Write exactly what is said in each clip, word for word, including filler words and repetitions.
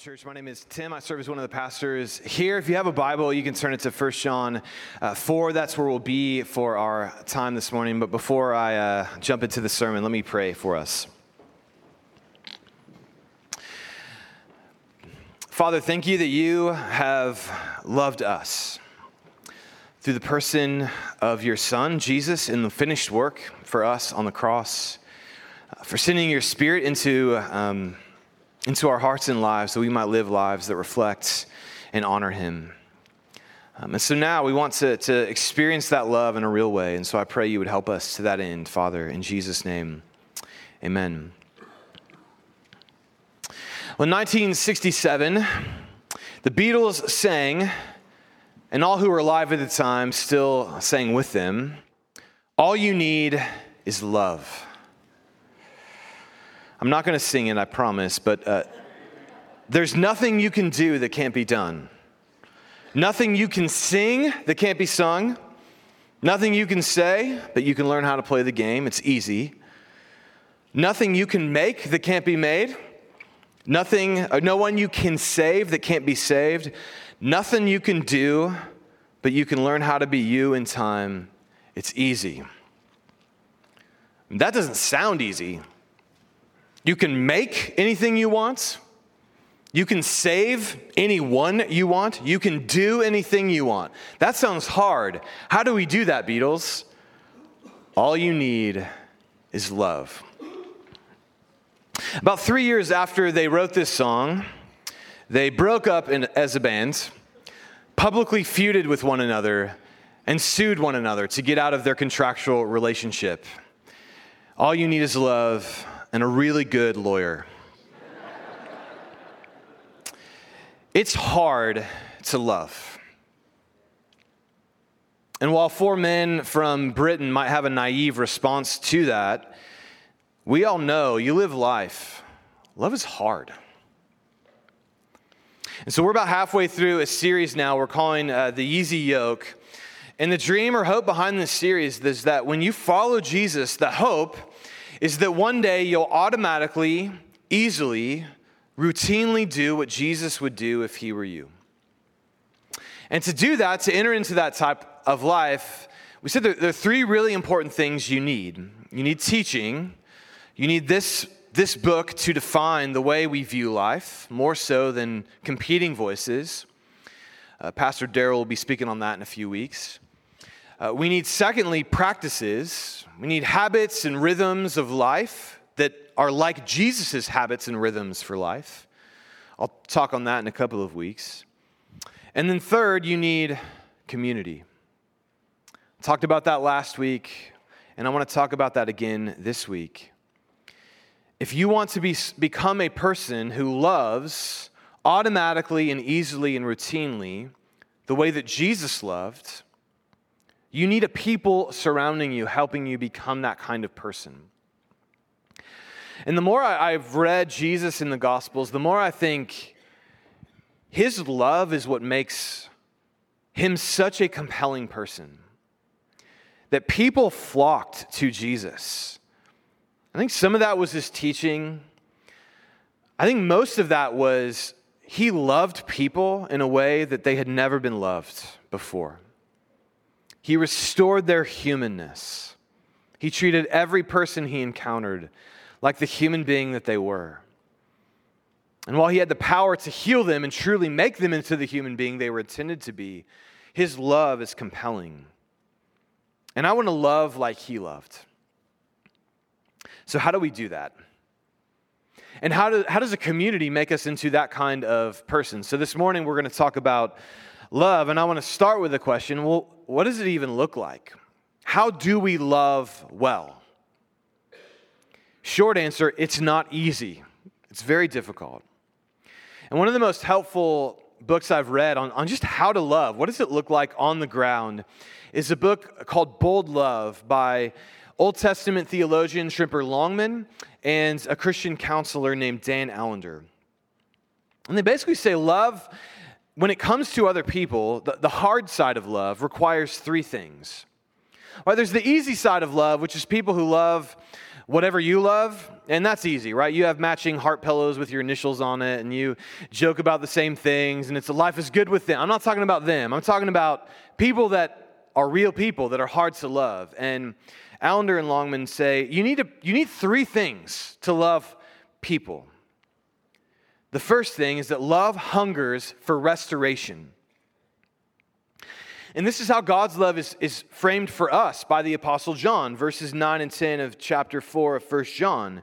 Church. My name is Tim. I serve as one of the pastors here. If you have a Bible, you can turn it to First John four. That's where we'll be for our time this morning. But before I uh, jump into the sermon, let me pray for us. Father, thank you that you have loved us through the person of your Son, Jesus, in the finished work for us on the cross, uh, for sending your Spirit into um into our hearts and lives, that we might live lives that reflect and honor him. Um, and so now we want to, to experience that love in a real way, and so I pray you would help us to that end, Father, in Jesus' name, amen. Well, in nineteen sixty-seven, the Beatles sang, and all who were alive at the time still sang with them, "All you need is love." I'm not going to sing it, I promise, but uh, there's nothing you can do that can't be done. Nothing you can sing that can't be sung. Nothing you can say, but you can learn how to play the game. It's easy. Nothing you can make that can't be made. Nothing, uh, no one you can save that can't be saved. Nothing you can do, but you can learn how to be you in time. It's easy. That doesn't sound easy. You can make anything you want. You can save anyone you want. You can do anything you want. That sounds hard. How do we do that, Beatles? All you need is love. About three years after they wrote this song, they broke up in, as a band, publicly feuded with one another, and sued one another to get out of their contractual relationship. All you need is love. And a really good lawyer. It's hard to love. And while four men from Britain might have a naive response to that, we all know you live life. Love is hard. And so we're about halfway through a series now we're calling uh, The Easy Yoke. And the dream or hope behind this series is that when you follow Jesus, the hope is that one day you'll automatically, easily, routinely do what Jesus would do if he were you. And to do that, to enter into that type of life, we said there, there are three really important things you need. You need teaching. You need this, this book to define the way we view life, more so than competing voices. Uh, Pastor Darrell will be speaking on that in a few weeks. Uh, we need, secondly, practices. We need habits and rhythms of life that are like Jesus' habits and rhythms for life. I'll talk on that in a couple of weeks. And then third, you need community. I talked about that last week, and I want to talk about that again this week. If you want to be, become a person who loves automatically and easily and routinely the way that Jesus loved, you need a people surrounding you, helping you become that kind of person. And the more I've read Jesus in the Gospels, the more I think his love is what makes him such a compelling person. That people flocked to Jesus. I think some of that was his teaching. I think most of that was he loved people in a way that they had never been loved before. He restored their humanness. He treated every person he encountered like the human being that they were. And while he had the power to heal them and truly make them into the human being they were intended to be, his love is compelling. And I want to love like he loved. So how do we do that? And how, do, how does a community make us into that kind of person? So this morning we're going to talk about love, and I want to start with the question, well, what does it even look like? How do we love well? Short answer, it's not easy. It's very difficult. And one of the most helpful books I've read on, on just how to love, what does it look like on the ground, is a book called Bold Love by Old Testament theologian Shrimpher Longman and a Christian counselor named Dan Allender. And they basically say love, when it comes to other people, the, the hard side of love requires three things. Right, there's the easy side of love, which is people who love whatever you love, and that's easy, right? You have matching heart pillows with your initials on it, and you joke about the same things, and it's a life is good with them. I'm not talking about them. I'm talking about people that are real people, that are hard to love. And Allender and Longman say, you need, a, you need three things to love people. The first thing is that love hungers for restoration. And this is how God's love is, is framed for us by the Apostle John, verses nine and ten of chapter four of First John.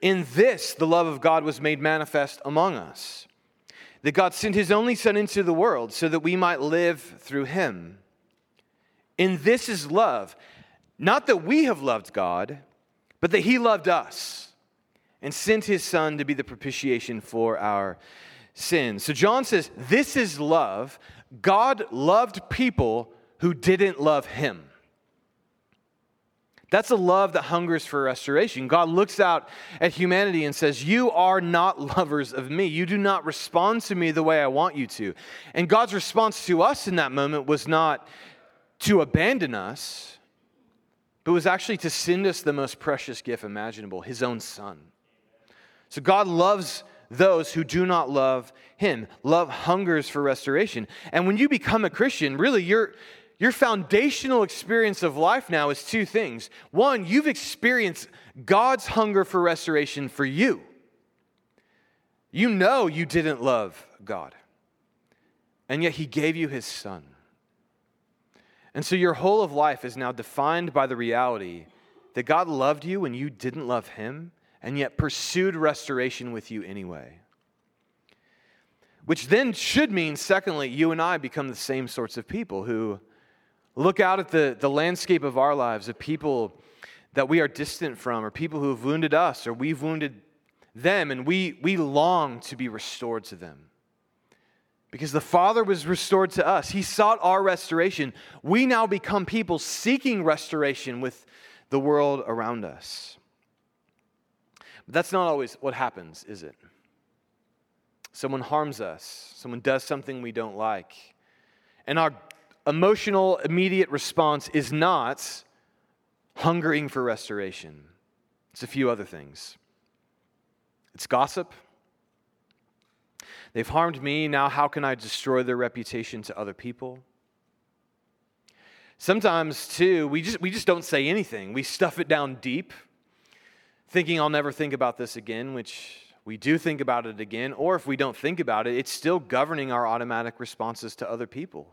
In this, the love of God was made manifest among us, that God sent his only Son into the world so that we might live through him. In this is love, not that we have loved God, but that he loved us and sent his Son to be the propitiation for our sins. So John says, this is love. God loved people who didn't love him. That's a love that hungers for restoration. God looks out at humanity and says, you are not lovers of me. You do not respond to me the way I want you to. And God's response to us in that moment was not to abandon us, but was actually to send us the most precious gift imaginable, his own Son. So God loves those who do not love him. Love hungers for restoration. And when you become a Christian, really your, your foundational experience of life now is two things. One, you've experienced God's hunger for restoration for you. You know you didn't love God, and yet he gave you his Son. And so your whole of life is now defined by the reality that God loved you when you didn't love him, and yet pursued restoration with you anyway. Which then should mean, secondly, you and I become the same sorts of people who look out at the, the landscape of our lives, of people that we are distant from, or people who have wounded us, or we've wounded them, and we, we long to be restored to them. Because the Father was restored to us. He sought our restoration. We now become people seeking restoration with the world around us. But that's not always what happens, is it? Someone harms us. Someone does something we don't like. And our emotional, immediate response is not hungering for restoration. It's a few other things. It's gossip. They've harmed me. Now how can I destroy their reputation to other people? Sometimes, too, we just we just don't say anything. We stuff it down deep, thinking I'll never think about this again, which we do think about it again, or if we don't think about it, it's still governing our automatic responses to other people.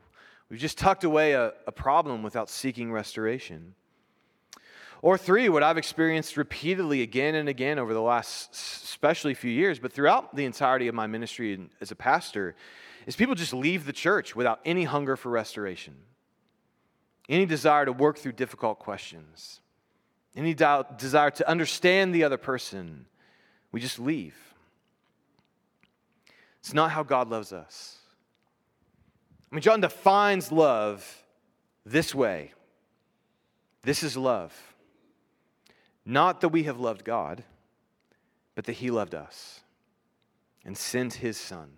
We've just tucked away a, a problem without seeking restoration. Or three, what I've experienced repeatedly again and again over the last especially few years, but throughout the entirety of my ministry as a pastor, is people just leave the church without any hunger for restoration, any desire to work through difficult questions, any doubt, desire to understand the other person. We just leave. It's not how God loves us. I mean, John defines love this way. This is love. Not that we have loved God, but that he loved us and sent his Son.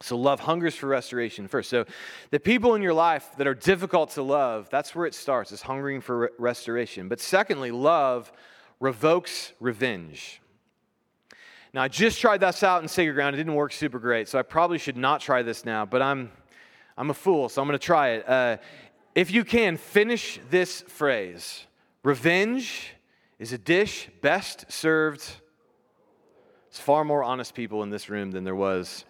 So love hungers for restoration first. So the people in your life that are difficult to love, that's where it starts, is hungering for re- restoration. But secondly, love revokes revenge. Now, I just tried this out in Sacred Ground. It didn't work super great, so I probably should not try this now, but I'm I'm a fool, so I'm going to try it. Uh, if you can, finish this phrase. Revenge is a dish best served. There's far more honest people in this room than there was.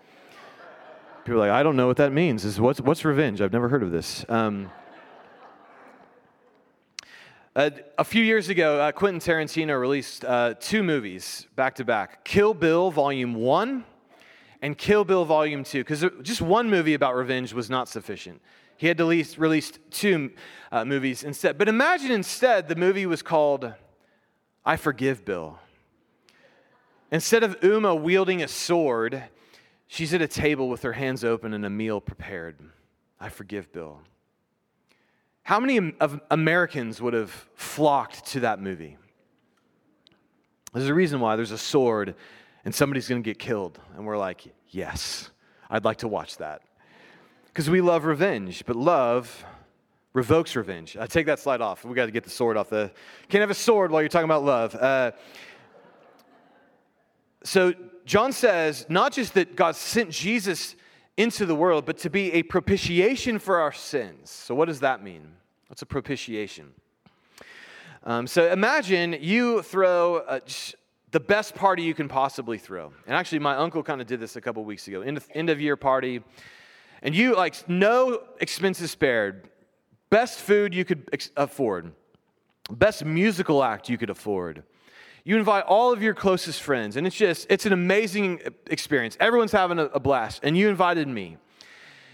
People are like, I don't know what that means. Is what's what's revenge? I've never heard of this. Um, uh, a few years ago, uh, Quentin Tarantino released uh, two movies back to back: Kill Bill Volume One and Kill Bill Volume Two. Because just one movie about revenge was not sufficient. He had to release released two uh, movies instead. But imagine instead the movie was called "I Forgive Bill." Instead of Uma wielding a sword, She's at a table with her hands open and a meal prepared. I forgive Bill. How many of Americans would have flocked to that movie? There's a reason why there's a sword and somebody's going to get killed. And we're like, yes, I'd like to watch that. Because we love revenge, but love revokes revenge. I take that slide off. We got to get the sword off the... Can't have a sword while you're talking about love. Uh, so John says, not just that God sent Jesus into the world, but to be a propitiation for our sins. So what does that mean? What's a propitiation? Um, so imagine you throw a, the best party you can possibly throw. And actually, my uncle kind of did this a couple weeks ago. End of, end of year party. And you, like, no expenses spared. Best food you could ex- afford. Best musical act you could afford. You invite all of your closest friends, and it's just, it's an amazing experience. Everyone's having a, a blast, and you invited me.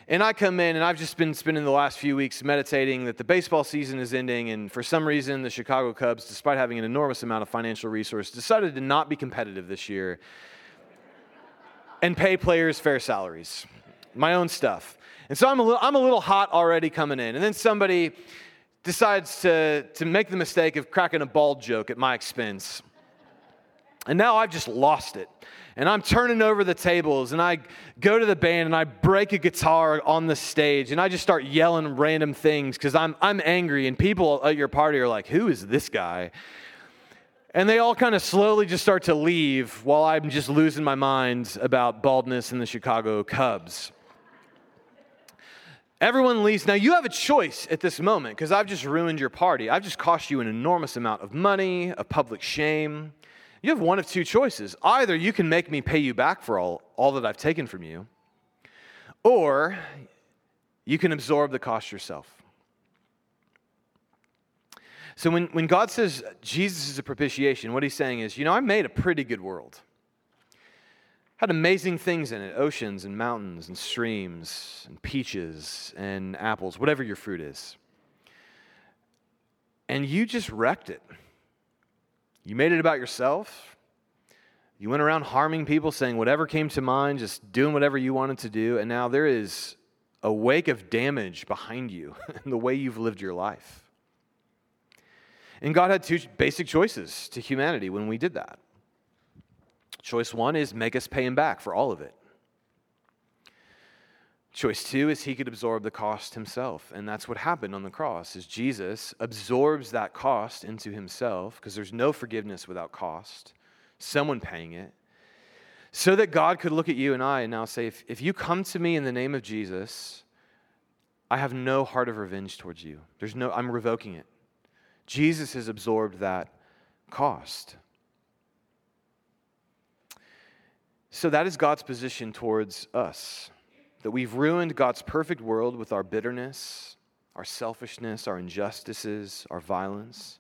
And I come in, and I've just been spending the last few weeks meditating that the baseball season is ending, and for some reason, the Chicago Cubs, despite having an enormous amount of financial resource, decided to not be competitive this year and pay players fair salaries, my own stuff. And so I'm a little, I'm a little hot already coming in, and then somebody decides to, to make the mistake of cracking a bald joke at my expense. And now I've just lost it. And I'm turning over the tables, and I go to the band, and I break a guitar on the stage, and I just start yelling random things because I'm I'm angry, and people at your party are like, who is this guy? And they all kind of slowly just start to leave while I'm just losing my mind about baldness and the Chicago Cubs. Everyone leaves. Now, you have a choice at this moment because I've just ruined your party. I've just cost you an enormous amount of money, of public shame. You have one of two choices. Either you can make me pay you back for all, all that I've taken from you, or you can absorb the cost yourself. So when, when God says Jesus is a propitiation, what he's saying is, you know, I made a pretty good world. Had amazing things in it, oceans and mountains and streams and peaches and apples, whatever your fruit is. And you just wrecked it. You made it about yourself. You went around harming people, saying whatever came to mind, just doing whatever you wanted to do. And now there is a wake of damage behind you in the way you've lived your life. And God had two basic choices to humanity when we did that. Choice one is make us pay him back for all of it. Choice two is he could absorb the cost himself, and that's what happened on the cross, is Jesus absorbs that cost into himself, because there's no forgiveness without cost, someone paying it, so that God could look at you and I and now say, if, if you come to me in the name of Jesus, I have no heart of revenge towards you. There's no, I'm revoking it. Jesus has absorbed that cost. So that is God's position towards us. That we've ruined God's perfect world with our bitterness, our selfishness, our injustices, our violence.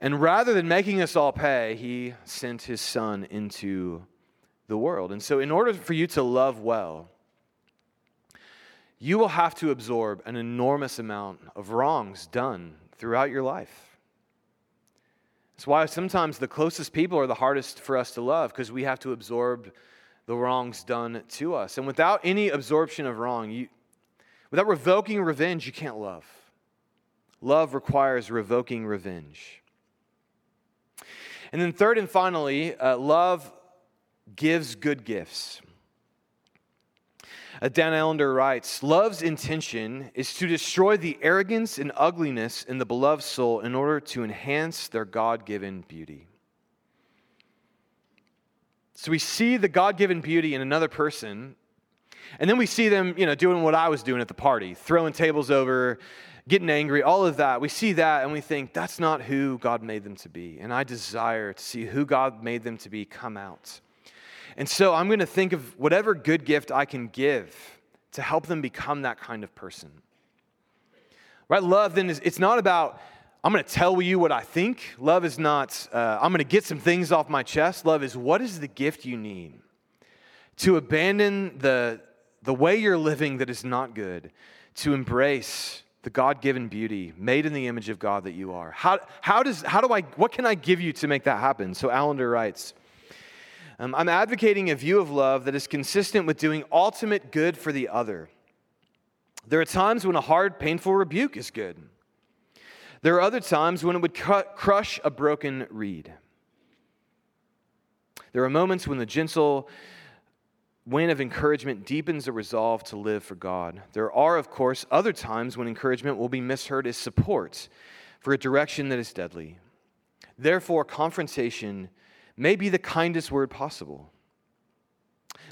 And rather than making us all pay, he sent his son into the world. And so in order for you to love well, you will have to absorb an enormous amount of wrongs done throughout your life. That's why sometimes the closest people are the hardest for us to love, because we have to absorb the wrongs done to us. And without any absorption of wrong, you, without revoking revenge, you can't love. Love requires revoking revenge. And then third and finally, uh, love gives good gifts. Uh, Dan Allender writes, love's intention is to destroy the arrogance and ugliness in the beloved soul in order to enhance their God-given beauty. So we see the God-given beauty in another person, and then we see them, you know, doing what I was doing at the party, throwing tables over, getting angry, all of that. We see that, and we think, that's not who God made them to be, and I desire to see who God made them to be come out. And so I'm going to think of whatever good gift I can give to help them become that kind of person. Right? Love, then, is it's not about... I'm going to tell you what I think. Love is not, uh, I'm going to get some things off my chest. Love is, what is the gift you need to abandon the, the way you're living that is not good, to embrace the God-given beauty made in the image of God that you are? How, how does, how do I, what can I give you to make that happen? So Allender writes, Um, I'm advocating a view of love that is consistent with doing ultimate good for the other. There are times when a hard, painful rebuke is good. There are other times when it would cut, crush a broken reed. There are moments when the gentle wind of encouragement deepens a resolve to live for God. There are, of course, other times when encouragement will be misheard as support for a direction that is deadly. Therefore, confrontation may be the kindest word possible.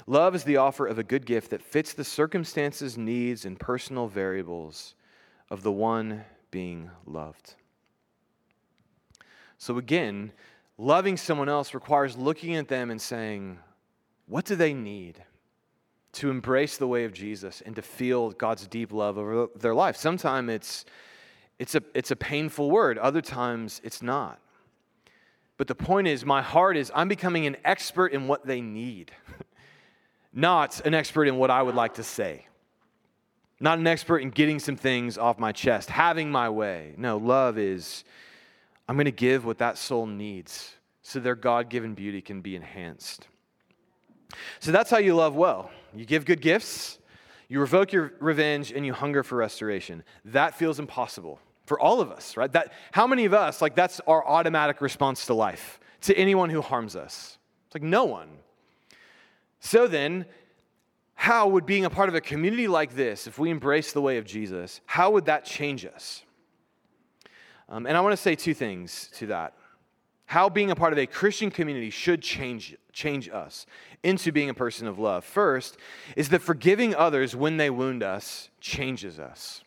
Love is the offer of a good gift that fits the circumstances, needs, and personal variables of the one being loved. So again, loving someone else requires looking at them and saying, what do they need to embrace the way of Jesus and to feel God's deep love over their life? Sometimes it's it's a it's a painful word. Other times it's not. But the point is, my heart is I'm becoming an expert in what they need, not an expert in what I would like to say, not an expert in getting some things off my chest, having my way. No, love is I'm going to give what that soul needs so their God-given beauty can be enhanced. So that's how you love well. You give good gifts, you revoke your revenge, and you hunger for restoration. That feels impossible for all of us, right? That how many of us, like that's our automatic response to life, to anyone who harms us? It's like no one. So then, how would being a part of a community like this, if we embrace the way of Jesus, how would that change us? Um, and I want to say two things to that. How being a part of a Christian community should change change us into being a person of love. First is that forgiving others when they wound us changes us.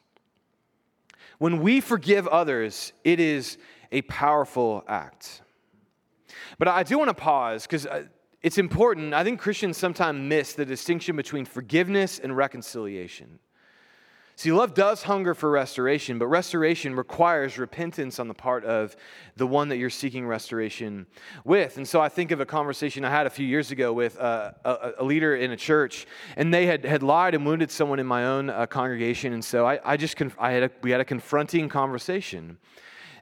When we forgive others, it is a powerful act. But I do want to pause because it's important. I think Christians sometimes miss the distinction between forgiveness and reconciliation. See, love does hunger for restoration, but restoration requires repentance on the part of the one that you're seeking restoration with. And so I think of a conversation I had a few years ago with uh, a, a leader in a church, and they had, had lied and wounded someone in my own uh, congregation. And so I, I just conf- I had a, we had a confronting conversation.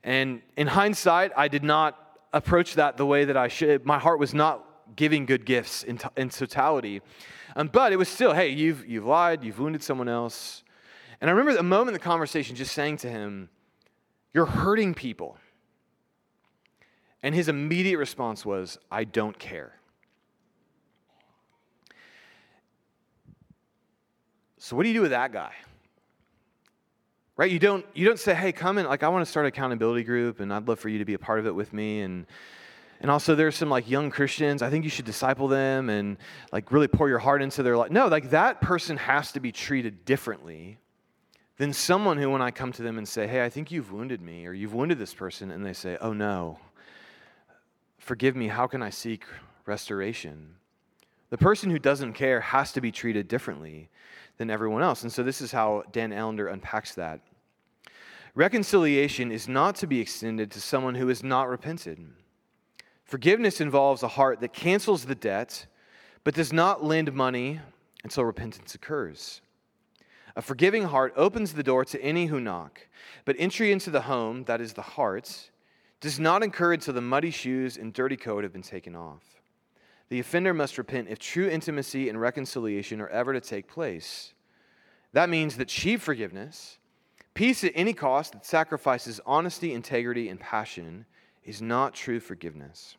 And in hindsight, I did not approach that the way that I should. My heart was not giving good gifts in, t- in totality, um, but it was still, hey, you've you've lied, you've wounded someone else. And I remember the moment in the conversation just saying to him, you're hurting people. And his immediate response was, I don't care. So what do you do with that guy? Right? You don't you don't say, hey, come in, like I want to start an accountability group and I'd love for you to be a part of it with me. And and also there's some like young Christians, I think you should disciple them and like really pour your heart into their life. No, like that person has to be treated differently than someone who, when I come to them and say, hey, I think you've wounded me or you've wounded this person, and they say, oh no, forgive me, how can I seek restoration? The person who doesn't care has to be treated differently than everyone else. And so this is how Dan Allender unpacks that. Reconciliation is not to be extended to someone who has not repented. Forgiveness involves a heart that cancels the debt, but does not lend money until repentance occurs. A forgiving heart opens the door to any who knock, but entry into the home, that is the heart, does not occur until the muddy shoes and dirty coat have been taken off. The offender must repent if true intimacy and reconciliation are ever to take place. That means that cheap forgiveness, peace at any cost that sacrifices honesty, integrity, and passion, is not true forgiveness.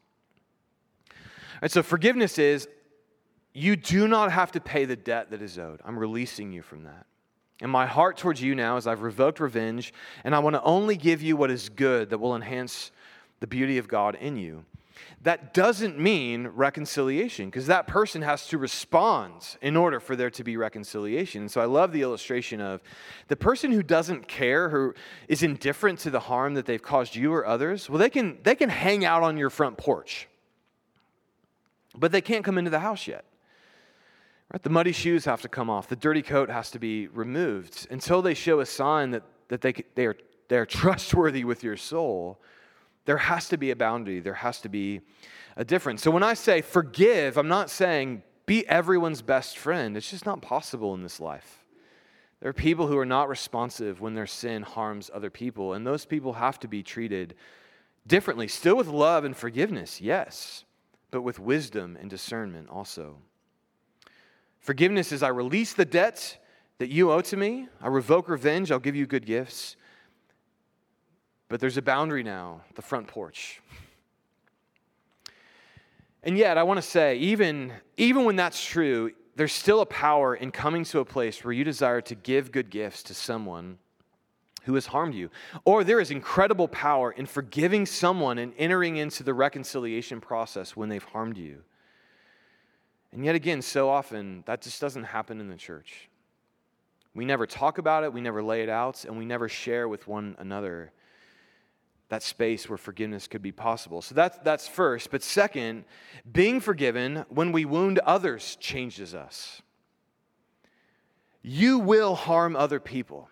All right, so forgiveness is, you do not have to pay the debt that is owed. I'm releasing you from that. And my heart towards you now is I've revoked revenge, and I want to only give you what is good that will enhance the beauty of God in you. That doesn't mean reconciliation, because that person has to respond in order for there to be reconciliation. And so I love the illustration of the person who doesn't care, who is indifferent to the harm that they've caused you or others. Well, they can they can hang out on your front porch, but they can't come into the house yet. Right? The muddy shoes have to come off. The dirty coat has to be removed until they show a sign that, that they they are they are trustworthy with your soul. There has to be a boundary. There has to be a difference. So when I say forgive, I'm not saying be everyone's best friend. It's just not possible in this life. There are people who are not responsive when their sin harms other people, and those people have to be treated differently, still with love and forgiveness, yes, but with wisdom and discernment also. Forgiveness is, I release the debt that you owe to me. I revoke revenge. I'll give you good gifts. But there's a boundary now, the front porch. And yet, I want to say, even, even when that's true, there's still a power in coming to a place where you desire to give good gifts to someone who has harmed you. Or there is incredible power in forgiving someone and entering into the reconciliation process when they've harmed you. And yet again, so often, that just doesn't happen in the church. We never talk about it, we never lay it out, and we never share with one another that space where forgiveness could be possible. So that's, that's first. But second, being forgiven when we wound others changes us. You will harm other people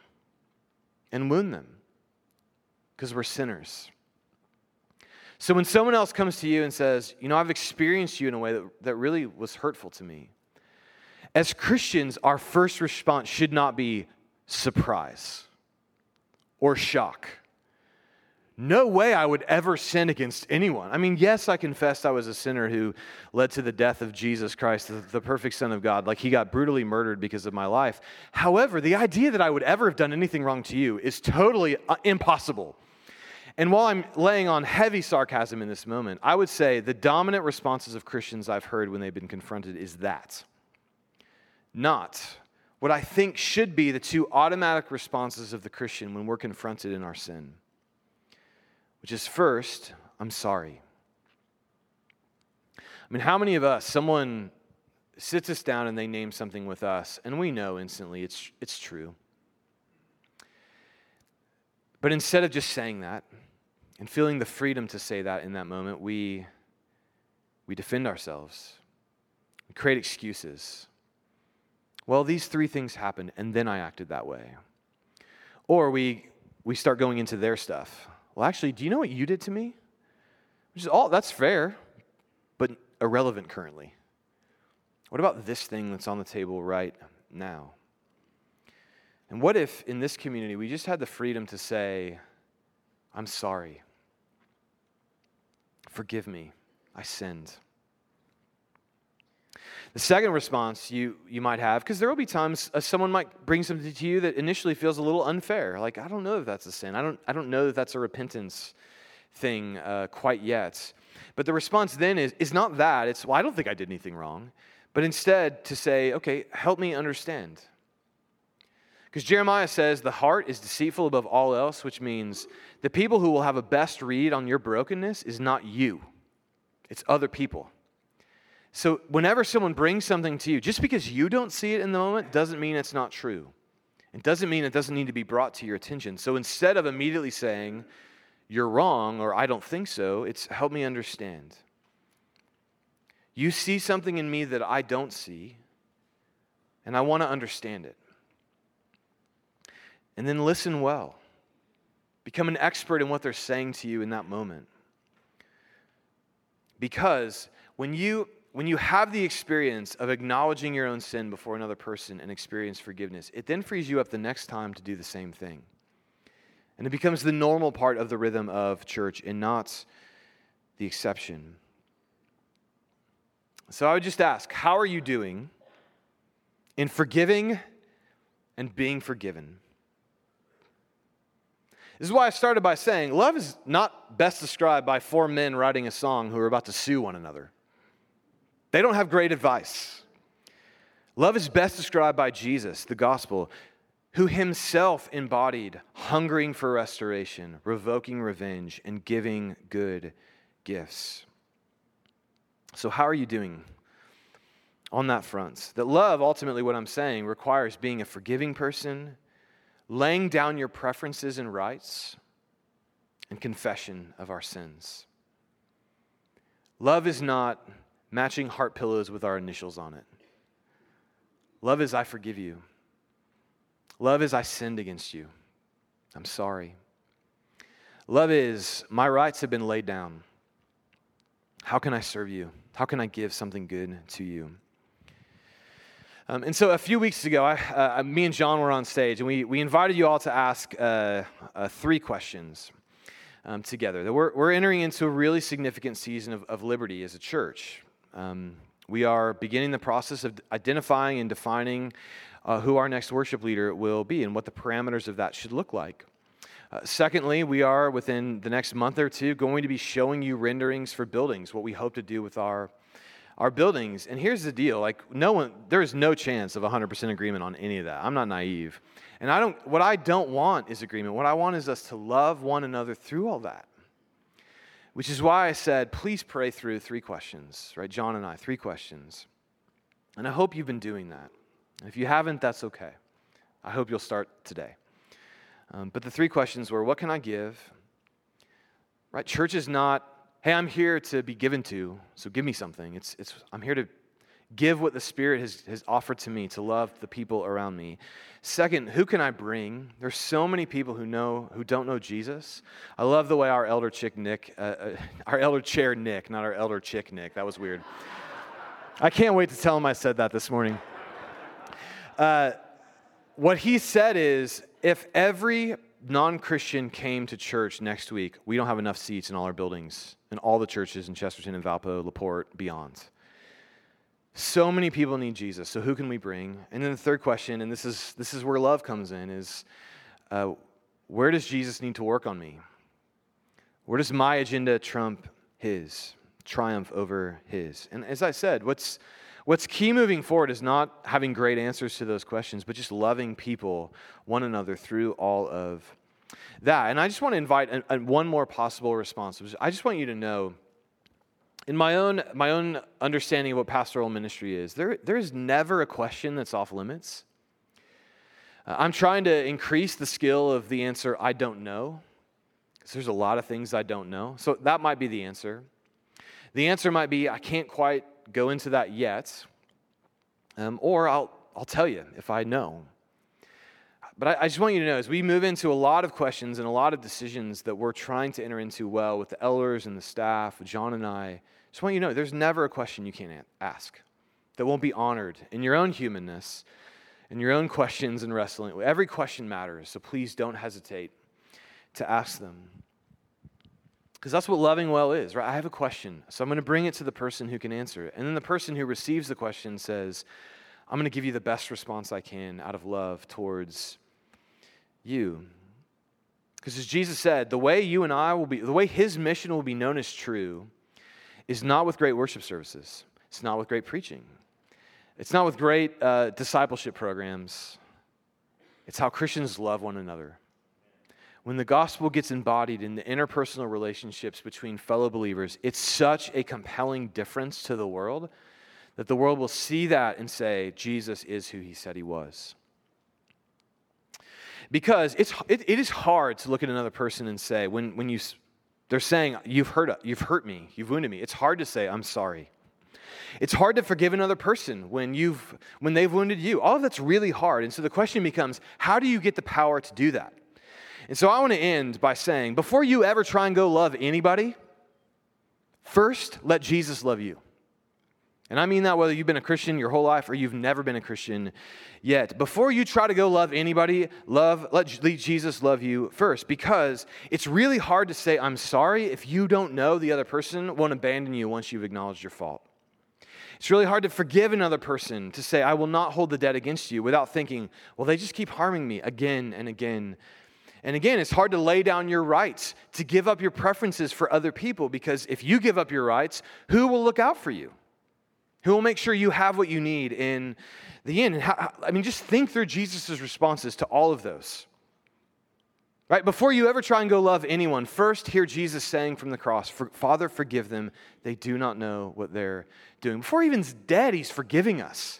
and wound them because we're sinners. So when someone else comes to you and says, you know, I've experienced you in a way that, that really was hurtful to me, as Christians, our first response should not be surprise or shock. No way I would ever sin against anyone. I mean, yes, I confessed I was a sinner who led to the death of Jesus Christ, the, the perfect Son of God. Like, he got brutally murdered because of my life. However, the idea that I would ever have done anything wrong to you is totally impossible. And while I'm laying on heavy sarcasm in this moment, I would say the dominant responses of Christians I've heard when they've been confronted is that. Not what I think should be the two automatic responses of the Christian when we're confronted in our sin. Which is first, I'm sorry. I mean, how many of us, someone sits us down and they name something with us, and we know instantly it's it's true. But instead of just saying that and feeling the freedom to say that in that moment, we we defend ourselves. We create excuses. Well, these three things happened, and then I acted that way. Or we we start going into their stuff. Well, actually, do you know what you did to me? Which is all, that's fair, but irrelevant currently. What about this thing that's on the table right now? And what if in this community we just had the freedom to say, I'm sorry. Forgive me. I sinned. The second response you, you might have, because there will be times uh, someone might bring something to you that initially feels a little unfair. Like, I don't know if that's a sin. I don't I don't know that that's a repentance thing uh, quite yet. But the response then is, is not that. It's, well, I don't think I did anything wrong. But instead to say, okay, help me understand. Because Jeremiah says the heart is deceitful above all else, which means the people who will have a best read on your brokenness is not you. It's other people. So whenever someone brings something to you, just because you don't see it in the moment doesn't mean it's not true. It doesn't mean it doesn't need to be brought to your attention. So instead of immediately saying, you're wrong, or I don't think so, it's help me understand. You see something in me that I don't see, and I want to understand it. And then listen well. Become an expert in what they're saying to you in that moment. Because when you... When you have the experience of acknowledging your own sin before another person and experience forgiveness, it then frees you up the next time to do the same thing. And it becomes the normal part of the rhythm of church and not the exception. So I would just ask, how are you doing in forgiving and being forgiven? This is why I started by saying, love is not best described by four men writing a song who are about to sue one another. They don't have great advice. Love is best described by Jesus, the gospel, who himself embodied hungering for restoration, revoking revenge, and giving good gifts. So how are you doing on that front? That love, ultimately what I'm saying, requires being a forgiving person, laying down your preferences and rights, and confession of our sins. Love is not matching heart pillows with our initials on it. Love is, I forgive you. Love is, I sinned against you. I'm sorry. Love is, my rights have been laid down. How can I serve you? How can I give something good to you? Um, and so a few weeks ago, I, uh, me and John were on stage, and we, we invited you all to ask uh, uh, three questions. um, together. That we're we're entering into a really significant season of, of liberty as a church. Um, we are beginning the process of identifying and defining uh, who our next worship leader will be and what the parameters of that should look like. Uh, secondly, we are, within the next month or two, going to be showing you renderings for buildings, what we hope to do with our our buildings. And here's the deal, like no one, there is no chance of one hundred percent agreement on any of that. I'm not naive. And I don't, what I don't want is agreement. What I want is us to love one another through all that, which is why I said, please pray through three questions, right? John and I, three questions. And I hope you've been doing that. If you haven't, that's okay. I hope you'll start today. Um, but the three questions were, what can I give? Right? Church is not, hey, I'm here to be given to, so give me something. It's it's I'm here to give what the Spirit has, has offered to me, to love the people around me. Second, who can I bring? There's so many people who know who don't know Jesus. I love the way our elder chick Nick, uh, uh, our elder chair Nick, not our elder chick Nick. That was weird. I can't wait to tell him I said that this morning. Uh, what he said is, if every non-Christian came to church next week, we don't have enough seats in all our buildings, in all the churches in Chesterton and Valpo, La Porte, beyond. So many people need Jesus, so who can we bring? And then the third question, and this is this is where love comes in, is uh, where does Jesus need to work on me? Where does my agenda trump his, triumph over his? And as I said, what's What's key moving forward is not having great answers to those questions, but just loving people, one another, through all of that. And I just want to invite a, a, one more possible response. I just want you to know, in my own my own understanding of what pastoral ministry is, there there is never a question that's off limits. Uh, I'm trying to increase the skill of the answer, I don't know, because there's a lot of things I don't know. So that might be the answer. The answer might be, I can't quite go into that yet, um, or I'll I'll tell you if I know. But I, I just want you to know, as we move into a lot of questions and a lot of decisions that we're trying to enter into well with the elders and the staff, with John and I, just want you to know there's never a question you can't ask that won't be honored in your own humanness, in your own questions and wrestling. Every question matters, so please don't hesitate to ask them. Because that's what loving well is, right? I have a question, so I'm going to bring it to the person who can answer it. And then the person who receives the question says, I'm going to give you the best response I can out of love towards you. Because as Jesus said, the way you and I will be, the way his mission will be known as true is not with great worship services. It's not with great preaching. It's not with great uh, discipleship programs. It's how Christians love one another. When the gospel gets embodied in the interpersonal relationships between fellow believers, it's such a compelling difference to the world that the world will see that and say, Jesus is who he said he was. Because it's it, it is hard to look at another person and say, when when you they're saying, you've hurt, you've hurt me, you've wounded me, it's hard to say, I'm sorry. It's hard to forgive another person when you've when they've wounded you. All of that's really hard. And so the question becomes, how do you get the power to do that? And so I want to end by saying, before you ever try and go love anybody, first, let Jesus love you. And I mean that whether you've been a Christian your whole life or you've never been a Christian yet. Before you try to go love anybody, love let, let Jesus love you first, because it's really hard to say, I'm sorry, if you don't know the other person won't abandon you once you've acknowledged your fault. It's really hard to forgive another person, to say, I will not hold the debt against you, without thinking, well, they just keep harming me again and again. And again, it's hard to lay down your rights, to give up your preferences for other people, because if you give up your rights, who will look out for you? Who will make sure you have what you need in the end? And how, I mean, just think through Jesus' responses to all of those. Right? Before you ever try and go love anyone, first hear Jesus saying from the cross, Father, forgive them. They do not know what they're doing. Before he even's dead, he's forgiving us.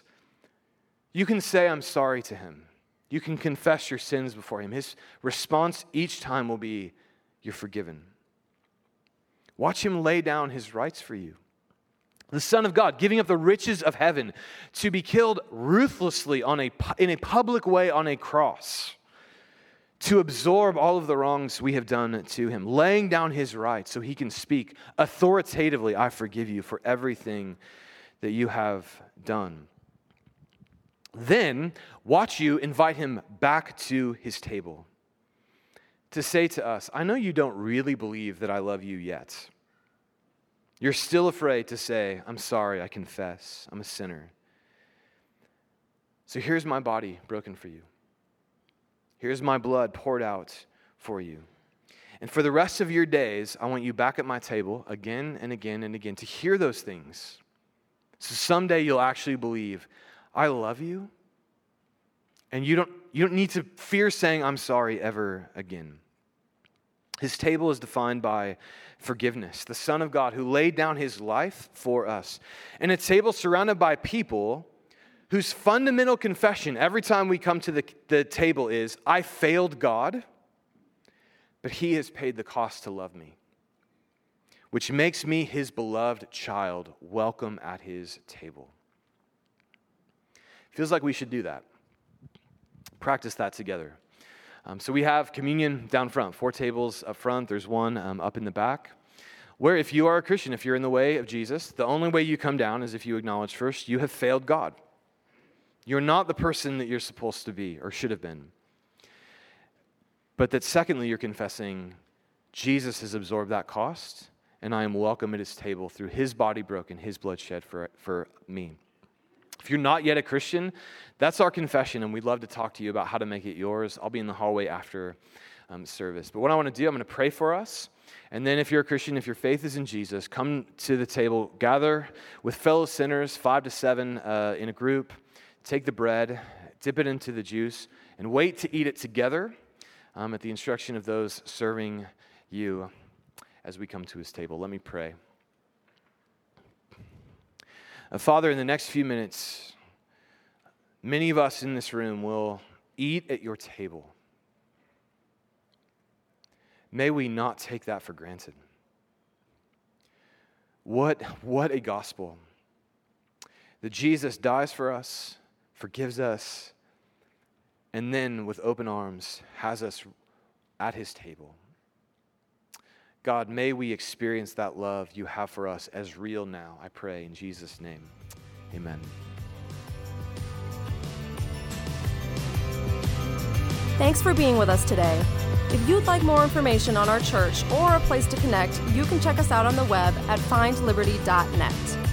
You can say, I'm sorry to him. You can confess your sins before him. His response each time will be, you're forgiven. Watch him lay down his rights for you. The Son of God, giving up the riches of heaven to be killed ruthlessly on a, in a public way on a cross, to absorb all of the wrongs we have done to him, laying down his rights so he can speak authoritatively, I forgive you for everything that you have done. Then watch you invite him back to his table to say to us, I know you don't really believe that I love you yet. You're still afraid to say, I'm sorry, I confess, I'm a sinner. So here's my body broken for you. Here's my blood poured out for you. And for the rest of your days, I want you back at my table again and again and again to hear those things. So someday you'll actually believe, I love you. And you don't you don't need to fear saying I'm sorry ever again. His table is defined by forgiveness. The Son of God who laid down his life for us. And a table surrounded by people whose fundamental confession every time we come to the, the table is, I failed God, but he has paid the cost to love me, which makes me his beloved child, welcome at his table. Feels like we should do that. Practice that together. Um, so we have communion down front, four tables up front. There's one um, up in the back, where if you are a Christian, if you're in the way of Jesus, the only way you come down is if you acknowledge first you have failed God. You're not the person that you're supposed to be or should have been. But that secondly, you're confessing Jesus has absorbed that cost, and I am welcome at his table through his body broken, his blood shed for, for me. If you're not yet a Christian, that's our confession, and we'd love to talk to you about how to make it yours. I'll be in the hallway after um, service. But what I want to do, I'm going to pray for us. And then if you're a Christian, if your faith is in Jesus, come to the table, gather with fellow sinners, five to seven uh, in a group, take the bread, dip it into the juice, and wait to eat it together um, at the instruction of those serving you as we come to his table. Let me pray. Uh, Father, in the next few minutes, many of us in this room will eat at your table. May we not take that for granted. What, what a gospel. That Jesus dies for us, forgives us, and then with open arms has us at his table. God, may we experience that love you have for us as real now, I pray in Jesus' name. Amen. Thanks for being with us today. If you'd like more information on our church or a place to connect, you can check us out on the web at find liberty dot net.